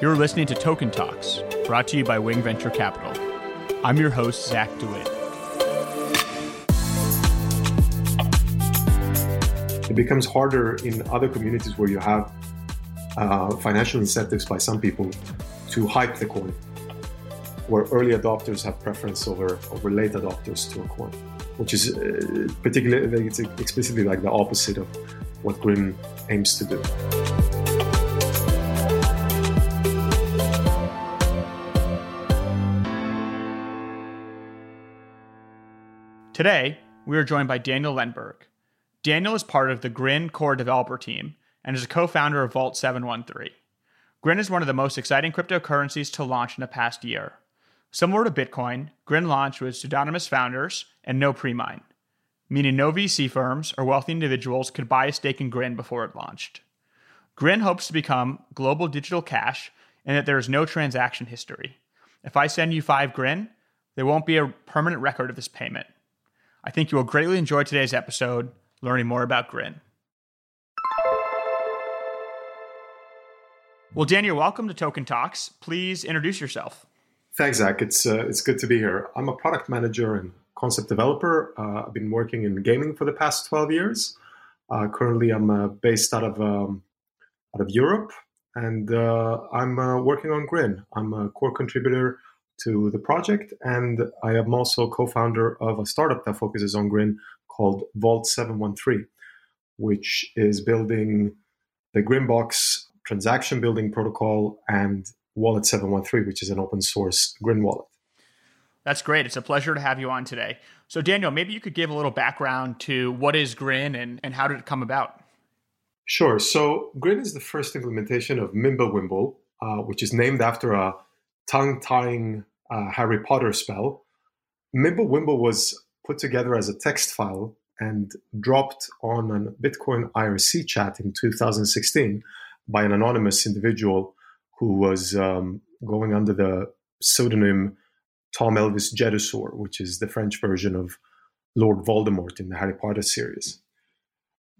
You're listening to Token Talks, brought to you by Wing Venture Capital. I'm your host, Zach DeWitt. It becomes harder in other communities where you have financial incentives by some people to hype the coin, where early adopters have preference over late adopters to a coin, which is particularly, it's explicitly like the opposite of what Grin aims to do. Today, we are joined by Daniel Lendberg. Daniel is part of the Grin core developer team and is a co-founder of Vault 713. Grin is one of the most exciting cryptocurrencies to launch in the past year. Similar to Bitcoin, Grin launched with pseudonymous founders and no pre-mine, meaning no VC firms or wealthy individuals could buy a stake in Grin before it launched. Grin hopes to become global digital cash and that there is no transaction history. If I send you 5 Grin, there won't be a permanent record of this payment. I think you will greatly enjoy today's episode, learning more about Grin. Well, Daniel, welcome to Token Talks. Please introduce yourself. Thanks, Zach. It's good to be here. I'm a product manager and concept developer. I've been working in gaming for the past 12 years. Currently, I'm based out of Europe, and I'm working on Grin. I'm a core contributor to the project, and I am also co-founder of a startup that focuses on Grin called Vault 713, which is building the Grinbox transaction building protocol and Wallet 713, which is an open source Grin wallet. That's great. It's a pleasure to have you on today. So Daniel, maybe you could give a little background to what is Grin and how did it come about? Sure. So Grin is the first implementation of Mimblewimble, which is named after a tongue-tying Harry Potter spell. Mimblewimble was put together as a text file and dropped on a Bitcoin IRC chat in 2016 by an anonymous individual who was going under the pseudonym Tom Elvis Jedusor, which is the French version of Lord Voldemort in the Harry Potter series.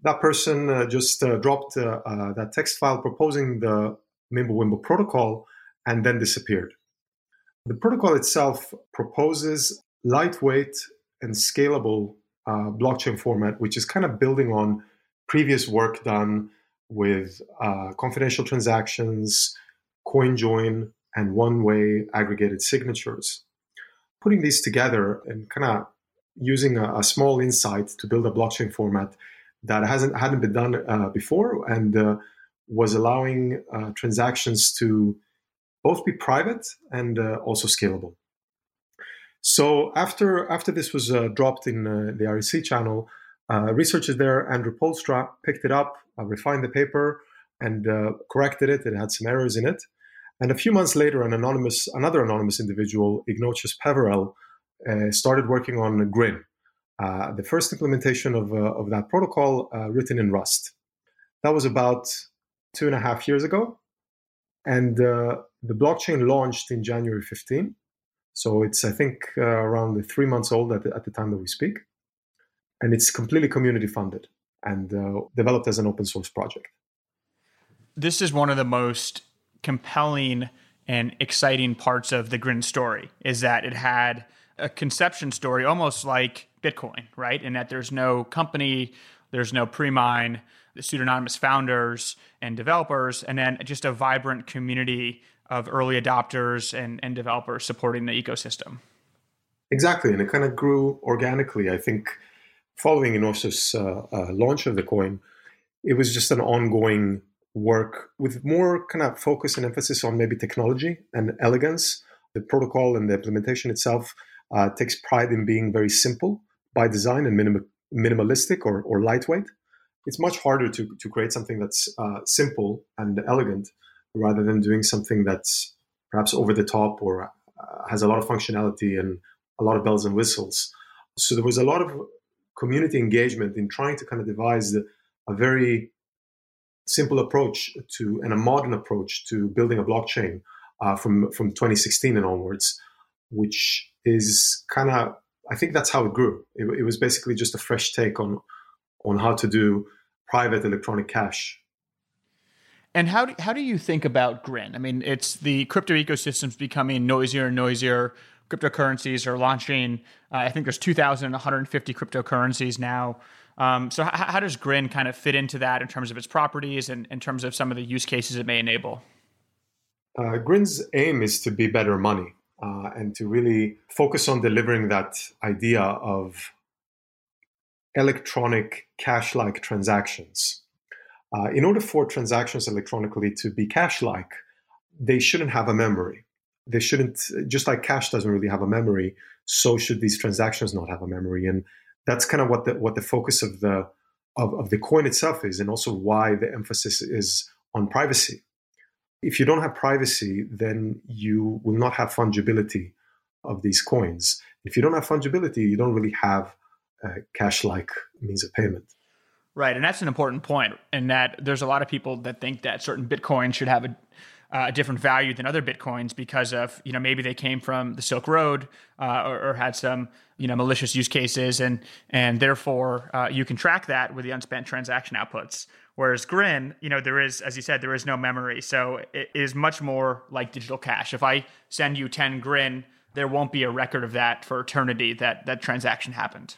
That person just dropped that text file proposing the Mimblewimble protocol and then disappeared. The protocol itself proposes lightweight and scalable blockchain format, which is kind of building on previous work done with confidential transactions, coin join, and one-way aggregated signatures. Putting these together and kind of using a small insight to build a blockchain format that hadn't been done before and was allowing transactions to both be private and also scalable. So after this was dropped in the IRC channel, researchers there, Andrew Polstra, picked it up, refined the paper, and corrected it. It had some errors in it. And a few months later, another anonymous individual, Ignotus Peverell, started working on Grin, the first implementation of that protocol written in Rust. That was about 2.5 years ago. And the blockchain launched in January 15. So it's, I think, around 3 months old at the time that we speak. And it's completely community funded and developed as an open source project. This is one of the most compelling and exciting parts of the Grin story, is that it had a conception story almost like Bitcoin, right? And that there's no company, there's no pre-mine, the pseudonymous founders and developers, and then just a vibrant community of early adopters and developers supporting the ecosystem. Exactly. And it kind of grew organically. I think following Ignotus' launch of the coin, it was just an ongoing work with more kind of focus and emphasis on maybe technology and elegance. The protocol and the implementation itself takes pride in being very simple by design and minimalistic or lightweight. It's much harder to create something that's simple and elegant rather than doing something that's perhaps over the top or has a lot of functionality and a lot of bells and whistles. So there was a lot of community engagement in trying to kind of devise a very simple approach to and a modern approach to building a blockchain from 2016 and onwards, which is kind of, I think that's how it grew. It was basically just a fresh take on how to do private electronic cash. And how do you think about Grin? I mean, it's the crypto ecosystem's becoming noisier and noisier. Cryptocurrencies are launching. I think there's 2,150 cryptocurrencies now. So how does Grin kind of fit into that in terms of its properties and in terms of some of the use cases it may enable? Grin's aim is to be better money and to really focus on delivering that idea of electronic cash-like transactions. In order for transactions electronically to be cash-like, they shouldn't have a memory. They shouldn't, just like cash doesn't really have a memory, so should these transactions not have a memory. And that's kind of what the focus of the coin itself is, and also why the emphasis is on privacy. If you don't have privacy, then you will not have fungibility of these coins. If you don't have fungibility, you don't really have cash-like means of payment. Right, and that's an important point in that there's a lot of people that think that certain Bitcoins should have a different value than other Bitcoins because of, you know, maybe they came from the Silk Road or had some, you know, malicious use cases, and therefore you can track that with the unspent transaction outputs. Whereas Grin, you know, there is, as you said, there is no memory, so it is much more like digital cash. If I send you 10 Grin, there won't be a record of that for eternity that transaction happened.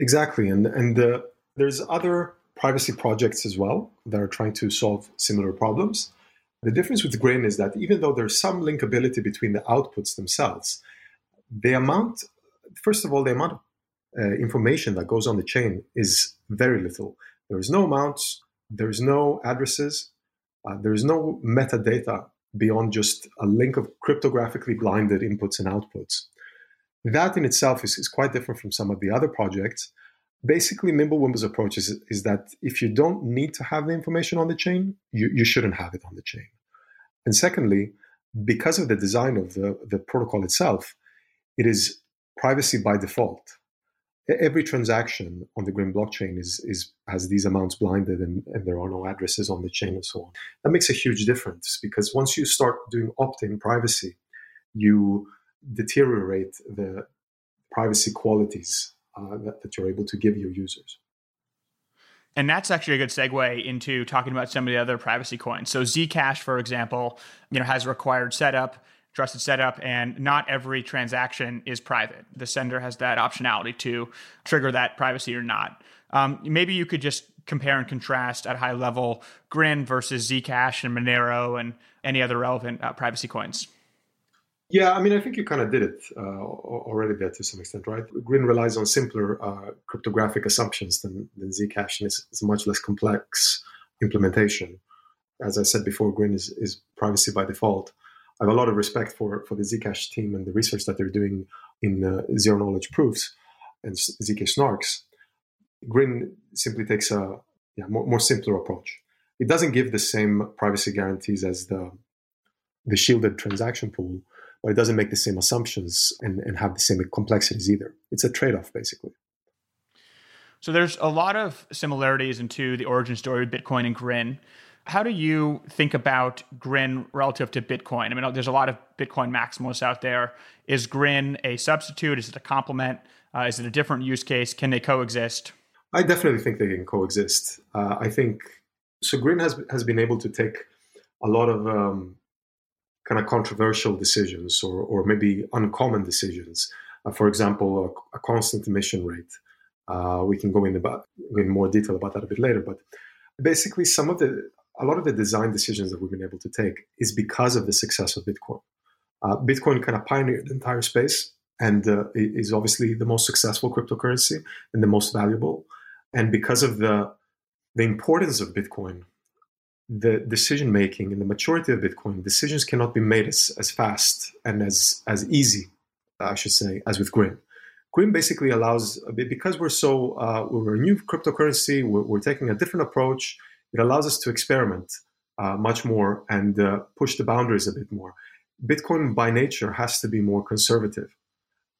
Exactly, and there's other privacy projects as well that are trying to solve similar problems. The difference with Grin is that even though there's some linkability between the outputs themselves, the amount of information that goes on the chain is very little. There is no amounts, there is no addresses, there is no metadata beyond just a link of cryptographically blinded inputs and outputs. That in itself is quite different from some of the other projects. Basically, Mimblewimble's approach is that if you don't need to have the information on the chain, you shouldn't have it on the chain. And secondly, because of the design of the protocol itself, it is privacy by default. Every transaction on the Grin blockchain has these amounts blinded and there are no addresses on the chain and so on. That makes a huge difference because once you start doing opt-in privacy, you deteriorate the privacy qualities that you're able to give your users. And that's actually a good segue into talking about some of the other privacy coins. So Zcash, for example, you know, has a required setup, trusted setup, and not every transaction is private. The sender has that optionality to trigger that privacy or not. Maybe you could just compare and contrast at high level Grin versus Zcash and Monero and any other relevant privacy coins. Yeah, I mean, I think you kind of did it already there to some extent, right? Grin relies on simpler cryptographic assumptions than Zcash, and it's a much less complex implementation. As I said before, Grin is privacy by default. I have a lot of respect for the Zcash team and the research that they're doing in zero-knowledge proofs and ZK Snarks. Grin simply takes a more simpler approach. It doesn't give the same privacy guarantees as the shielded transaction pool, but it doesn't make the same assumptions and have the same complexities either. It's a trade-off, basically. So there's a lot of similarities into the origin story of Bitcoin and Grin. How do you think about Grin relative to Bitcoin? I mean, there's a lot of Bitcoin maximalists out there. Is Grin a substitute? Is it a complement? Is it a different use case? Can they coexist? I definitely think they can coexist. I think so. Grin has been able to take a lot of kind of controversial decisions or maybe uncommon decisions. For example, a constant emission rate. We can go in more detail about that a bit later. But basically, a lot of the design decisions that we've been able to take is because of the success of Bitcoin. Bitcoin kind of pioneered the entire space and is obviously the most successful cryptocurrency and the most valuable. And because of the importance of Bitcoin, the decision-making and the maturity of Bitcoin, decisions cannot be made as fast and as easy, I should say, as with Grin. Grin basically allows, because we're a new cryptocurrency, we're taking a different approach. It allows us to experiment much more and push the boundaries a bit more. Bitcoin by nature has to be more conservative.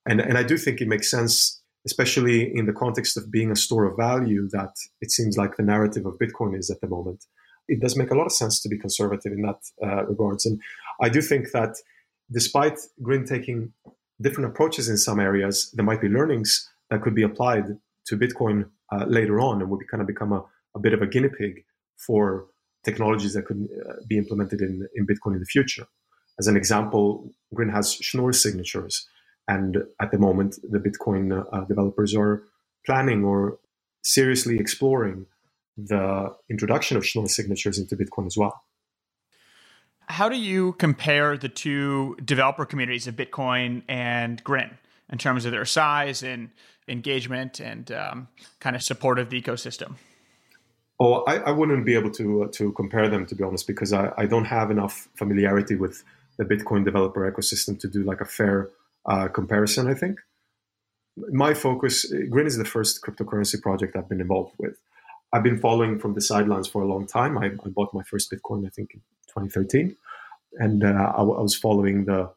And I do think it makes sense, especially in the context of being a store of value that it seems like the narrative of Bitcoin is at the moment. It does make a lot of sense to be conservative in that regards. And I do think that despite Grin taking different approaches in some areas, there might be learnings that could be applied to Bitcoin later on and would kind of become a bit of a guinea pig for technologies that could be implemented in Bitcoin in the future. As an example, Grin has Schnorr signatures. And at the moment, the Bitcoin developers are planning or seriously exploring the introduction of Schnorr signatures into Bitcoin as well. How do you compare the two developer communities of Bitcoin and Grin in terms of their size and engagement and kind of support of the ecosystem? Oh, I wouldn't be able to compare them, to be honest, because I don't have enough familiarity with the Bitcoin developer ecosystem to do like a fair comparison, I think. My focus, Grin is the first cryptocurrency project I've been involved with. I've been following from the sidelines for a long time. I bought my first Bitcoin, I think, in 2013. And I was following the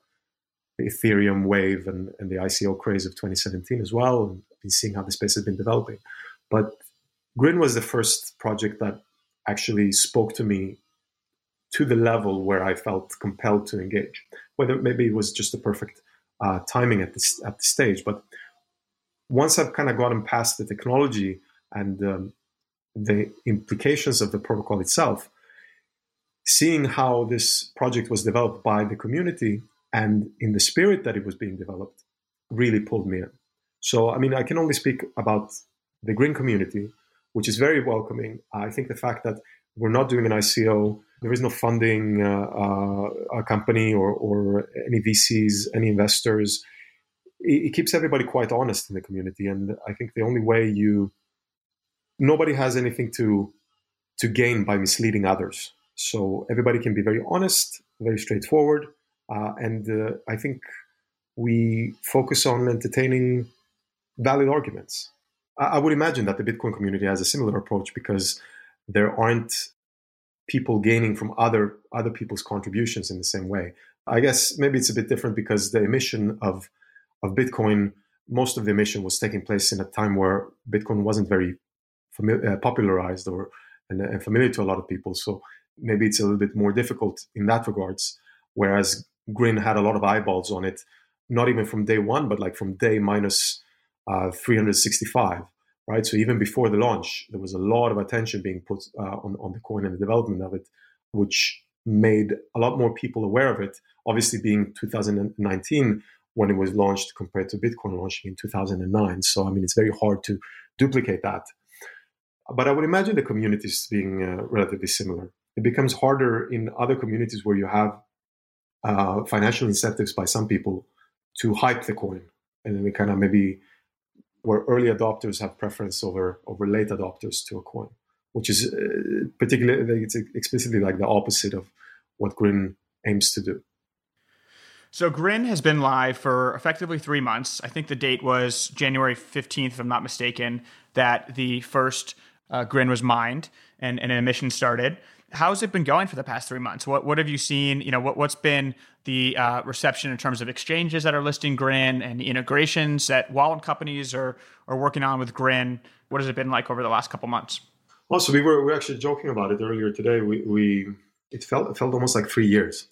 Ethereum wave and the ICO craze of 2017 as well, and been seeing how the space has been developing. But Grin was the first project that actually spoke to me to the level where I felt compelled to engage. Whether maybe it was just the perfect timing at the stage. But once I've kind of gotten past the technology and the implications of the protocol itself, seeing how this project was developed by the community and in the spirit that it was being developed really pulled me in. So, I mean, I can only speak about the Grin community, which is very welcoming. I think the fact that we're not doing an ICO, there is no funding a company or any VCs, any investors, it keeps everybody quite honest in the community. And I think the only way nobody has anything to gain by misleading others. So everybody can be very honest, very straightforward. And I think we focus on entertaining valid arguments. I would imagine that the Bitcoin community has a similar approach because there aren't people gaining from other people's contributions in the same way. I guess maybe it's a bit different because the emission of Bitcoin, most of the emission was taking place in a time where Bitcoin wasn't very popularized and familiar to a lot of people. So maybe it's a little bit more difficult in that regards, whereas Grin had a lot of eyeballs on it, not even from day one, but like from day minus 365, right? So even before the launch, there was a lot of attention being put on the coin and the development of it, which made a lot more people aware of it, obviously being 2019 when it was launched compared to Bitcoin launching in 2009. So, I mean, it's very hard to duplicate that. But I would imagine the communities being relatively similar. It becomes harder in other communities where you have financial incentives by some people to hype the coin. And then we kind of maybe where early adopters have preference over late adopters to a coin, which is particularly, it's explicitly like the opposite of what Grin aims to do. So Grin has been live for effectively 3 months. I think the date was January 15th, if I'm not mistaken, that the first Grin was mined and an emission started. How's it been going for the past 3 months? What have you seen? You know, what's been the reception in terms of exchanges that are listing Grin and the integrations that wallet companies are working on with Grin? What has it been like over the last couple months? Well, so we were actually joking about it earlier today. It felt almost like 3 years.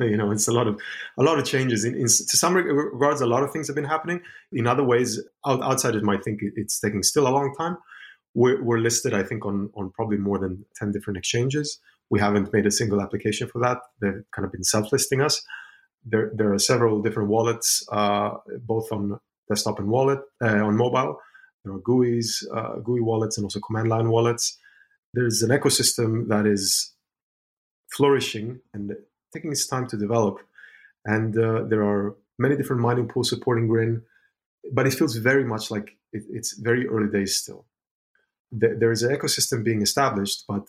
You know, it's a lot of changes. In to some regards, a lot of things have been happening. In other ways, outsiders might think it's taking still a long time. We're listed, I think, on probably more than 10 different exchanges. We haven't made a single application for that. They've kind of been self-listing us. There are several different wallets, both on desktop and wallet, on mobile. There are GUIs, GUI wallets, and also command line wallets. There's an ecosystem that is flourishing and taking its time to develop. And there are many different mining pools supporting Grin, but it feels very much like it's very early days still. There is an ecosystem being established, but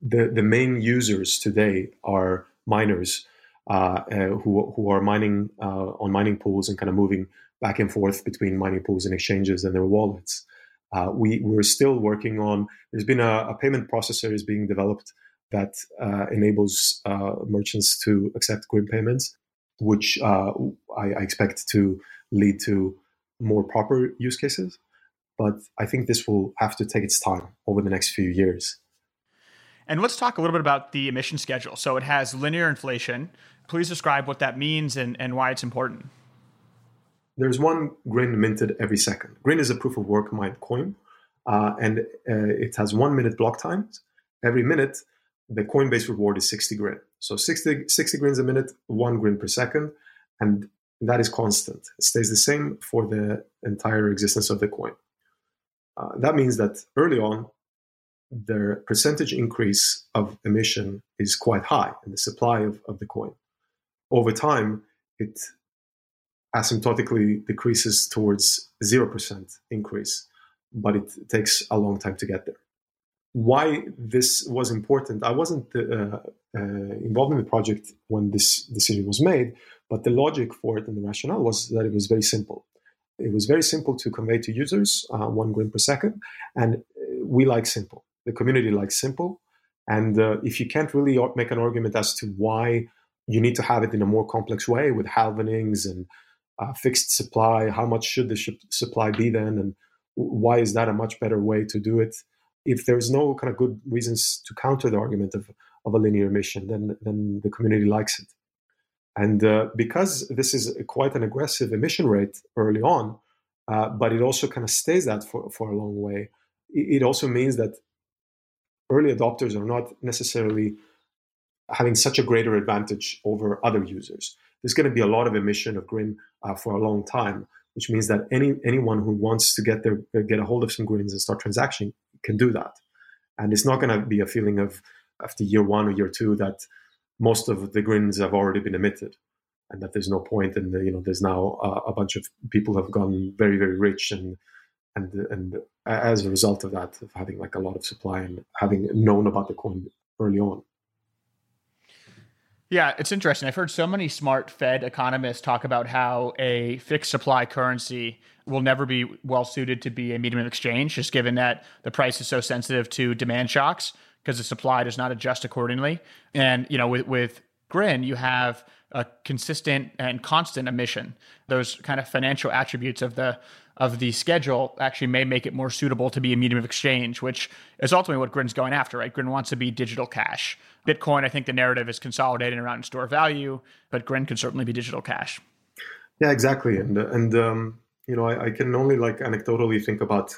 the main users today are miners who are mining on mining pools and kind of moving back and forth between mining pools and exchanges and their wallets. We're still working on, there's been a payment processor is being developed that enables merchants to accept Grin payments, which I expect to lead to more proper use cases. But I think this will have to take its time over the next few years. And let's talk a little bit about the emission schedule. So it has linear inflation. Please describe what that means and why it's important. There's one Grin minted every second. Grin is a proof of work mined coin, and it has 1 minute block times. every minute, the Coinbase reward is 60 Grin. So 60 Grins a minute, 1 Grin per second. And that is constant. It stays the same for the entire existence of the coin. That means that early on, the percentage increase of emission is quite high in the supply of the coin. Over time, it asymptotically decreases towards 0% increase, but it takes a long time to get there. Why this was important, I wasn't involved in the project when this decision was made, but the logic for it and the rationale was that it was very simple. It was very simple to convey to users, 1 Grin per second, and we like simple. The community likes simple, and if you can't really make an argument as to why you need to have it in a more complex way with halvenings and fixed supply, how much should the supply be then, and why is that a much better way to do it? If there's no kind of good reasons to counter the argument of a linear emission, then the community likes it. And because this is quite an aggressive emission rate early on, but it also kind of stays that for a long way, it also means that early adopters are not necessarily having such a greater advantage over other users. There's going to be a lot of emission of Grin for a long time, which means that anyone who wants to get a hold of some Grins and start transacting can do that. And it's not going to be a feeling of after year one or year two that most of the Grins have already been emitted and that there's no point. And, there's now a bunch of people have gone very, very rich and as a result of that, of having like a lot of supply and having known about the coin early on. Yeah, it's interesting. I've heard so many smart Fed economists talk about how a fixed supply currency will never be well suited to be a medium of exchange, just given that the price is so sensitive to demand shocks because the supply does not adjust accordingly. And, with Grin, you have a consistent and constant emission. Those kind of financial attributes of the schedule actually may make it more suitable to be a medium of exchange, which is ultimately what Grin's going after, right? Grin wants to be digital cash. Bitcoin, I think the narrative is consolidating around store value, but Grin can certainly be digital cash. Yeah, exactly. I can only like anecdotally think about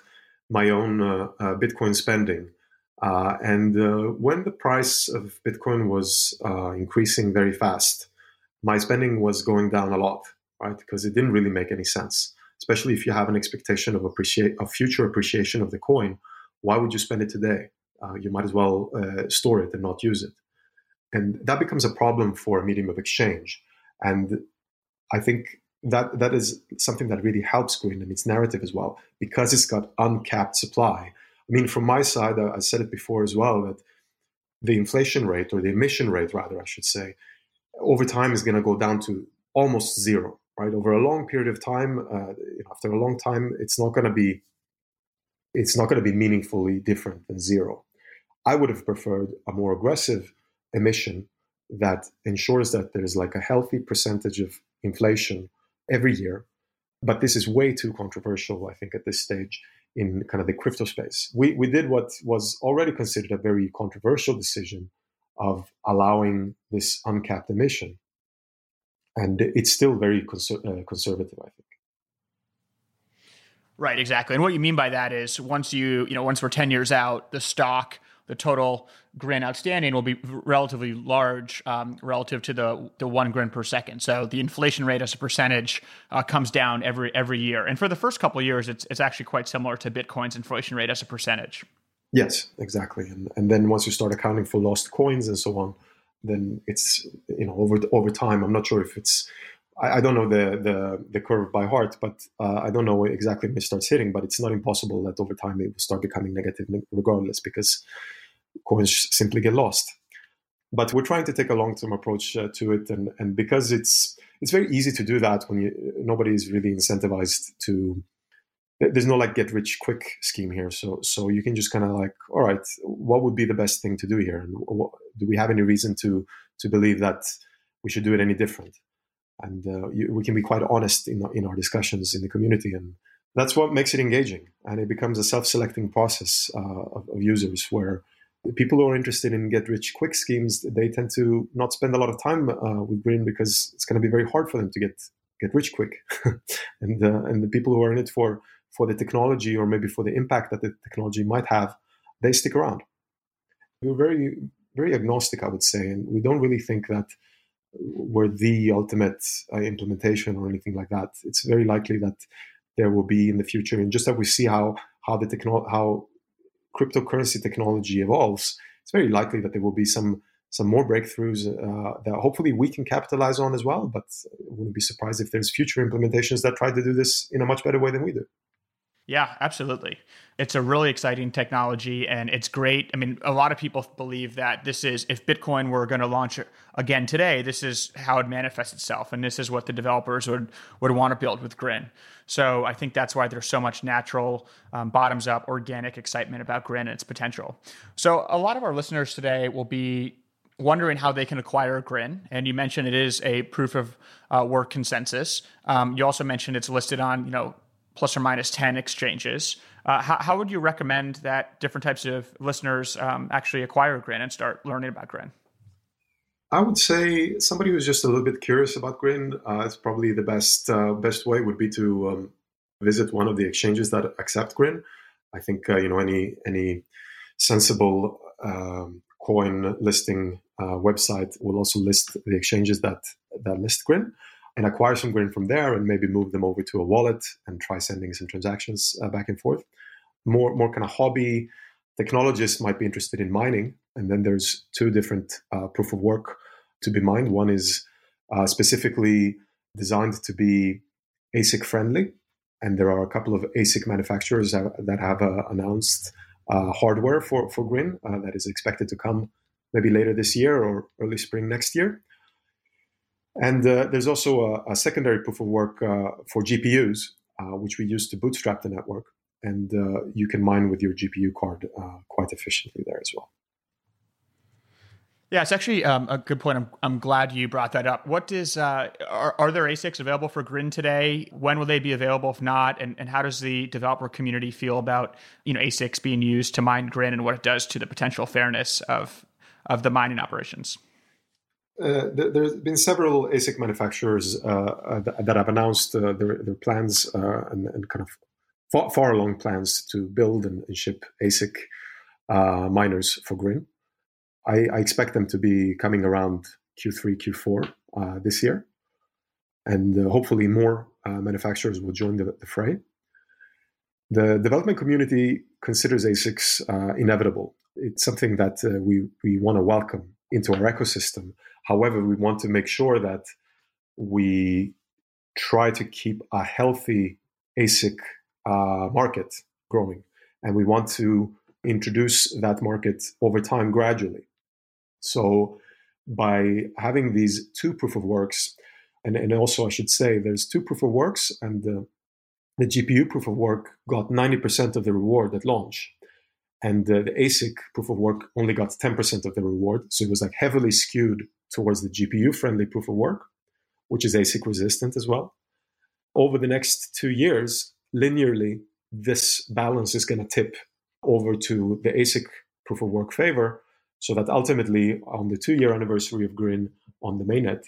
my own Bitcoin spending. When the price of Bitcoin was increasing very fast, my spending was going down a lot, right? Because it didn't really make any sense. Especially if you have an expectation of future appreciation of the coin, why would you spend it today? You might as well store it and not use it. And that becomes a problem for a medium of exchange. And I think that is something that really helps Grin and its narrative as well, because it's got uncapped supply. I mean, from my side, I said it before as well, that the inflation rate, or the emission rate rather, I should say, over time is going to go down to almost zero. Right, over a long period of time, after a long time, it's not going to be meaningfully different than zero. I would have preferred a more aggressive emission that ensures that there's like a healthy percentage of inflation every year. But this is way too controversial, I think, at this stage in kind of the crypto space. We did what was already considered a very controversial decision of allowing this uncapped emission. And it's still very conservative, I think. Right, exactly. And what you mean by that is once we're 10 years out, the total Grin outstanding will be relatively large relative to the 1 Grin per second. So the inflation rate as a percentage comes down every year. And for the first couple of years, it's actually quite similar to Bitcoin's inflation rate as a percentage. Yes, exactly. And then once you start accounting for lost coins and so on, then it's over time. I'm not sure if it's. I don't know the curve by heart, but I don't know exactly when it starts hitting. But it's not impossible that over time it will start becoming negative, regardless, because coins simply get lost. But we're trying to take a long-term approach to it, and because it's very easy to do that when nobody is really incentivized to. There's no like get rich quick scheme here, so you can just kind of like, all right, what would be the best thing to do here? And do we have any reason to believe that we should do it any different? And we can be quite honest in our discussions in the community, and that's what makes it engaging. And it becomes a self-selecting process of users, where people who are interested in get rich quick schemes, they tend to not spend a lot of time with Grin, because it's going to be very hard for them to get rich quick. And the people who are in it for the technology, or maybe for the impact that the technology might have, they stick around. We're very, very agnostic, I would say, and we don't really think that we're the ultimate implementation or anything like that. It's very likely that there will be in the future, and just that we see how cryptocurrency technology evolves, it's very likely that there will be some more breakthroughs that hopefully we can capitalize on as well. But I wouldn't be surprised if there's future implementations that try to do this in a much better way than we do. Yeah, absolutely. It's a really exciting technology and it's great. I mean, a lot of people believe that this is, if Bitcoin were going to launch again today, this is how it manifests itself. And this is what the developers would want to build with Grin. So I think that's why there's so much natural, bottoms up, organic excitement about Grin and its potential. So a lot of our listeners today will be wondering how they can acquire Grin. And you mentioned it is a proof of work consensus. You also mentioned it's listed on, plus or minus 10 exchanges. How would you recommend that different types of listeners actually acquire Grin and start learning about Grin? I would say somebody who's just a little bit curious about Grin, it's probably the best way would be to visit one of the exchanges that accept Grin. I think any sensible coin listing website will also list the exchanges that list Grin, and acquire some Grin from there and maybe move them over to a wallet and try sending some transactions back and forth. More kind of hobby technologists might be interested in mining. And then there's two different proof of work to be mined. One is specifically designed to be ASIC friendly. And there are a couple of ASIC manufacturers that have announced hardware for Grin that is expected to come maybe later this year or early spring next year. And there's also a secondary proof of work for GPUs, which we use to bootstrap the network. And you can mine with your GPU card quite efficiently there as well. Yeah, it's actually a good point. I'm glad you brought that up. What is are there ASICs available for Grin today? When will they be available, if not? And how does the developer community feel about ASICs being used to mine Grin and what it does to the potential fairness of the mining operations? There's been several ASIC manufacturers that have announced their plans and kind of far-along plans to build and ship ASIC miners for Grin. I expect them to be coming around Q3, Q4 this year. And hopefully more manufacturers will join the fray. The development community considers ASICs inevitable. It's something that we want to welcome into our ecosystem. However, we want to make sure that we try to keep a healthy ASIC market growing. And we want to introduce that market over time gradually. So by having these two proof of works, and also I should say there's two proof of works, and the GPU proof of work got 90% of the reward at launch. And the ASIC proof of work only got 10% of the reward. So it was like heavily skewed towards the GPU-friendly proof of work, which is ASIC resistant as well. Over the next 2 years, linearly, this balance is going to tip over to the ASIC proof of work favor, so that ultimately on the 2-year anniversary of Grin on the mainnet,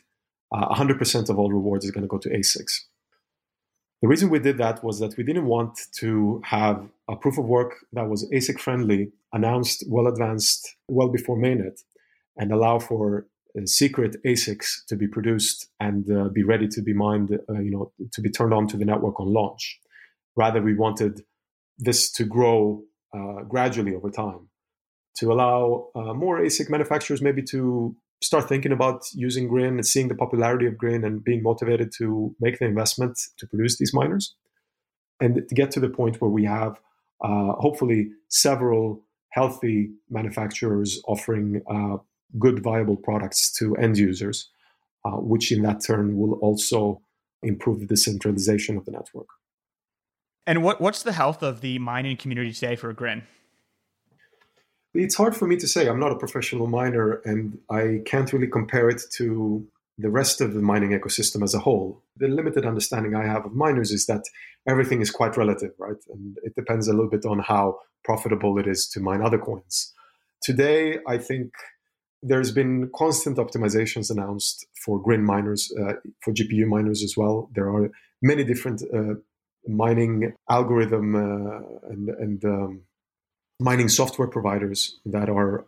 100% of all rewards is going to go to ASICs. The reason we did that was that we didn't want to have a proof of work that was ASIC friendly, announced well advanced, well before mainnet, and allow for secret ASICs to be produced and be ready to be mined, to be turned on to the network on launch. Rather, we wanted this to grow gradually over time to allow more ASIC manufacturers maybe to start thinking about using Grin and seeing the popularity of Grin and being motivated to make the investment to produce these miners, and to get to the point where we have hopefully several healthy manufacturers offering good viable products to end users, which in that turn will also improve the decentralization of the network. And what's the health of the mining community today for Grin? It's hard for me to say. I'm not a professional miner, and I can't really compare it to the rest of the mining ecosystem as a whole. The limited understanding I have of miners is that everything is quite relative, right? And it depends a little bit on how profitable it is to mine other coins. Today, I think there's been constant optimizations announced for Grin miners, for GPU miners as well. There are many different mining algorithm and mining software providers that are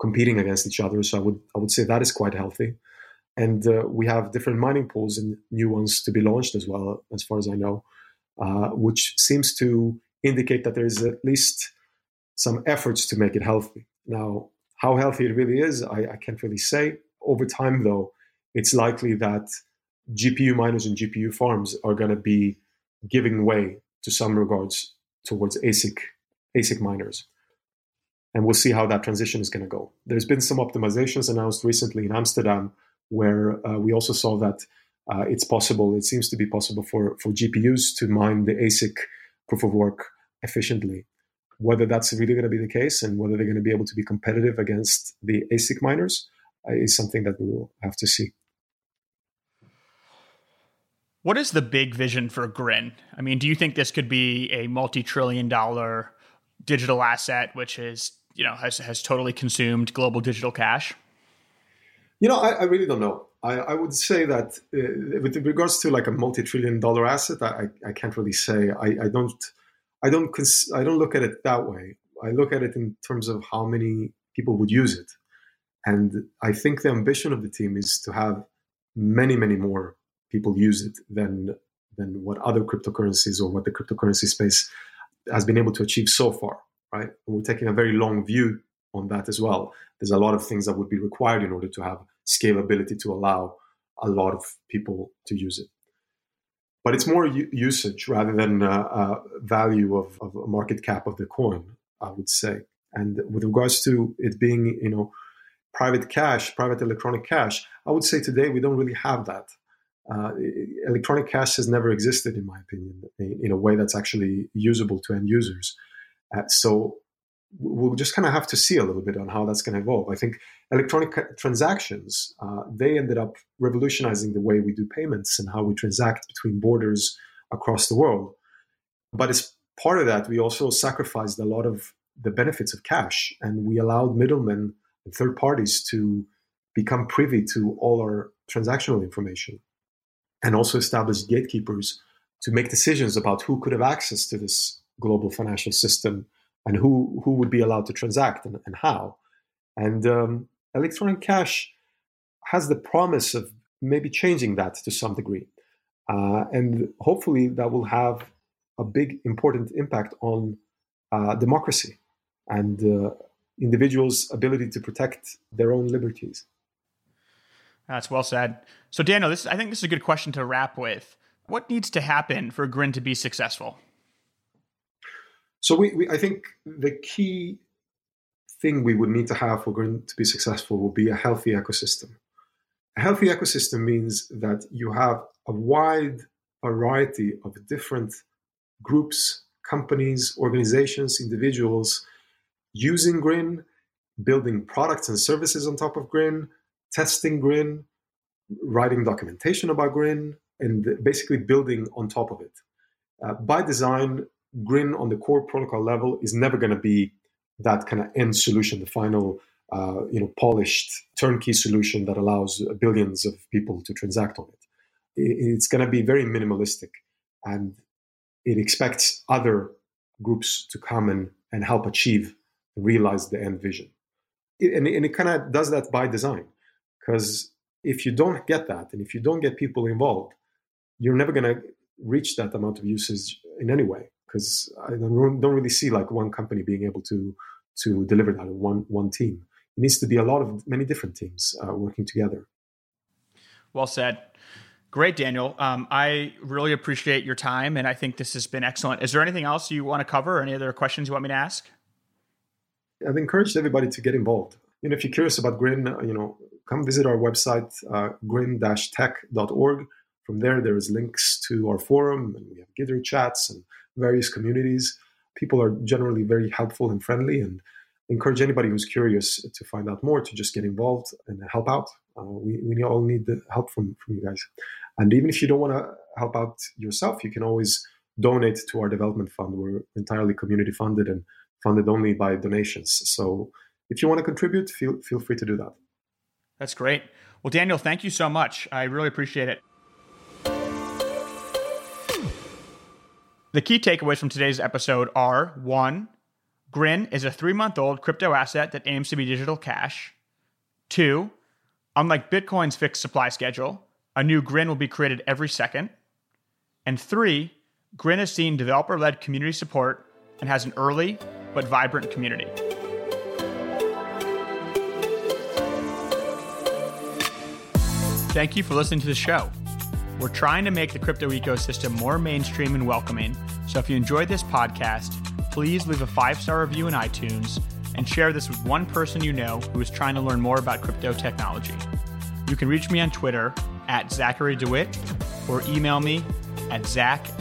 competing against each other. So I would say that is quite healthy. And we have different mining pools and new ones to be launched as well, as far as I know, which seems to indicate that there is at least some efforts to make it healthy. Now, how healthy it really is, I can't really say. Over time, though, it's likely that GPU miners and GPU farms are going to be giving way to some regards towards ASIC miners. And we'll see how that transition is going to go. There's been some optimizations announced recently in Amsterdam, where we also saw that it's possible, it seems to be possible for GPUs to mine the ASIC proof of work efficiently. Whether that's really going to be the case and whether they're going to be able to be competitive against the ASIC miners is something that we will have to see. What is the big vision for Grin? I mean, do you think this could be a multi-trillion-dollar digital asset, which is, you know, has totally consumed global digital cash? You know, I really don't know. I would say that with regards to like a multi-trillion-dollar asset, I can't really say. I don't look at it that way. I look at it in terms of how many people would use it, and I think the ambition of the team is to have many more people use it than what other cryptocurrencies or what the cryptocurrency space has been able to achieve so far, right? And we're taking a very long view on that as well. There's a lot of things that would be required in order to have scalability to allow a lot of people to use it. But it's more usage rather than value of a market cap of the coin, I would say. And with regards to it being, you know, private cash, private electronic cash, I would say today we don't really have that. Electronic cash has never existed, in my opinion, in a way that's actually usable to end users. So we'll just kind of have to see a little bit on how that's going to evolve. I think electronic transactions, they ended up revolutionizing the way we do payments and how we transact between borders across the world. But as part of that, we also sacrificed a lot of the benefits of cash, and we allowed middlemen and third parties to become privy to all our transactional information, and also established gatekeepers to make decisions about who could have access to this global financial system and who would be allowed to transact and how. And electronic cash has the promise of maybe changing that to some degree. And hopefully that will have a big, important impact on democracy and individuals' ability to protect their own liberties. That's well said. So Daniel, I think this is a good question to wrap with. What needs to happen for Grin to be successful? So I think the key thing we would need to have for Grin to be successful will be a healthy ecosystem. A healthy ecosystem means that you have a wide variety of different groups, companies, organizations, individuals using Grin, building products and services on top of Grin, testing Grin, writing documentation about Grin, and basically building on top of it. By design, Grin on the core protocol level is never going to be that kind of end solution, the final, polished turnkey solution that allows billions of people to transact on it. It's going to be very minimalistic, and it expects other groups to come and help achieve and realize the end vision. And it kind of does that by design, because if you don't get that, and if you don't get people involved, you're never going to reach that amount of usage in any way. Because I don't really see like one company being able to deliver that, one team. It needs to be many different teams working together. Well said. Great, Daniel. I really appreciate your time, and I think this has been excellent. Is there anything else you want to cover or any other questions you want me to ask? I've encouraged everybody to get involved. If you're curious about Grin, come visit our website, grin-tech.org. From there is links to our forum, and we have Gitter chats and various communities. People are generally very helpful and friendly, and encourage anybody who's curious to find out more to just get involved and help out. We all need the help from you guys. And even if you don't want to help out yourself, you can always donate to our development fund. We're entirely community funded and funded only by donations. So if you want to contribute, feel free to do that. That's great. Well, Daniel, thank you so much. I really appreciate it. The key takeaways from today's episode are: 1, Grin is a 3-month-old crypto asset that aims to be digital cash. 2, unlike Bitcoin's fixed supply schedule, a new Grin will be created every second. And 3, Grin has seen developer-led community support and has an early but vibrant community. Thank you for listening to the show. We're trying to make the crypto ecosystem more mainstream and welcoming, so if you enjoyed this podcast, please leave a 5-star review in iTunes and share this with one person you know who is trying to learn more about crypto technology. You can reach me on Twitter @Zachary DeWitt or email me at zach@wing.vc.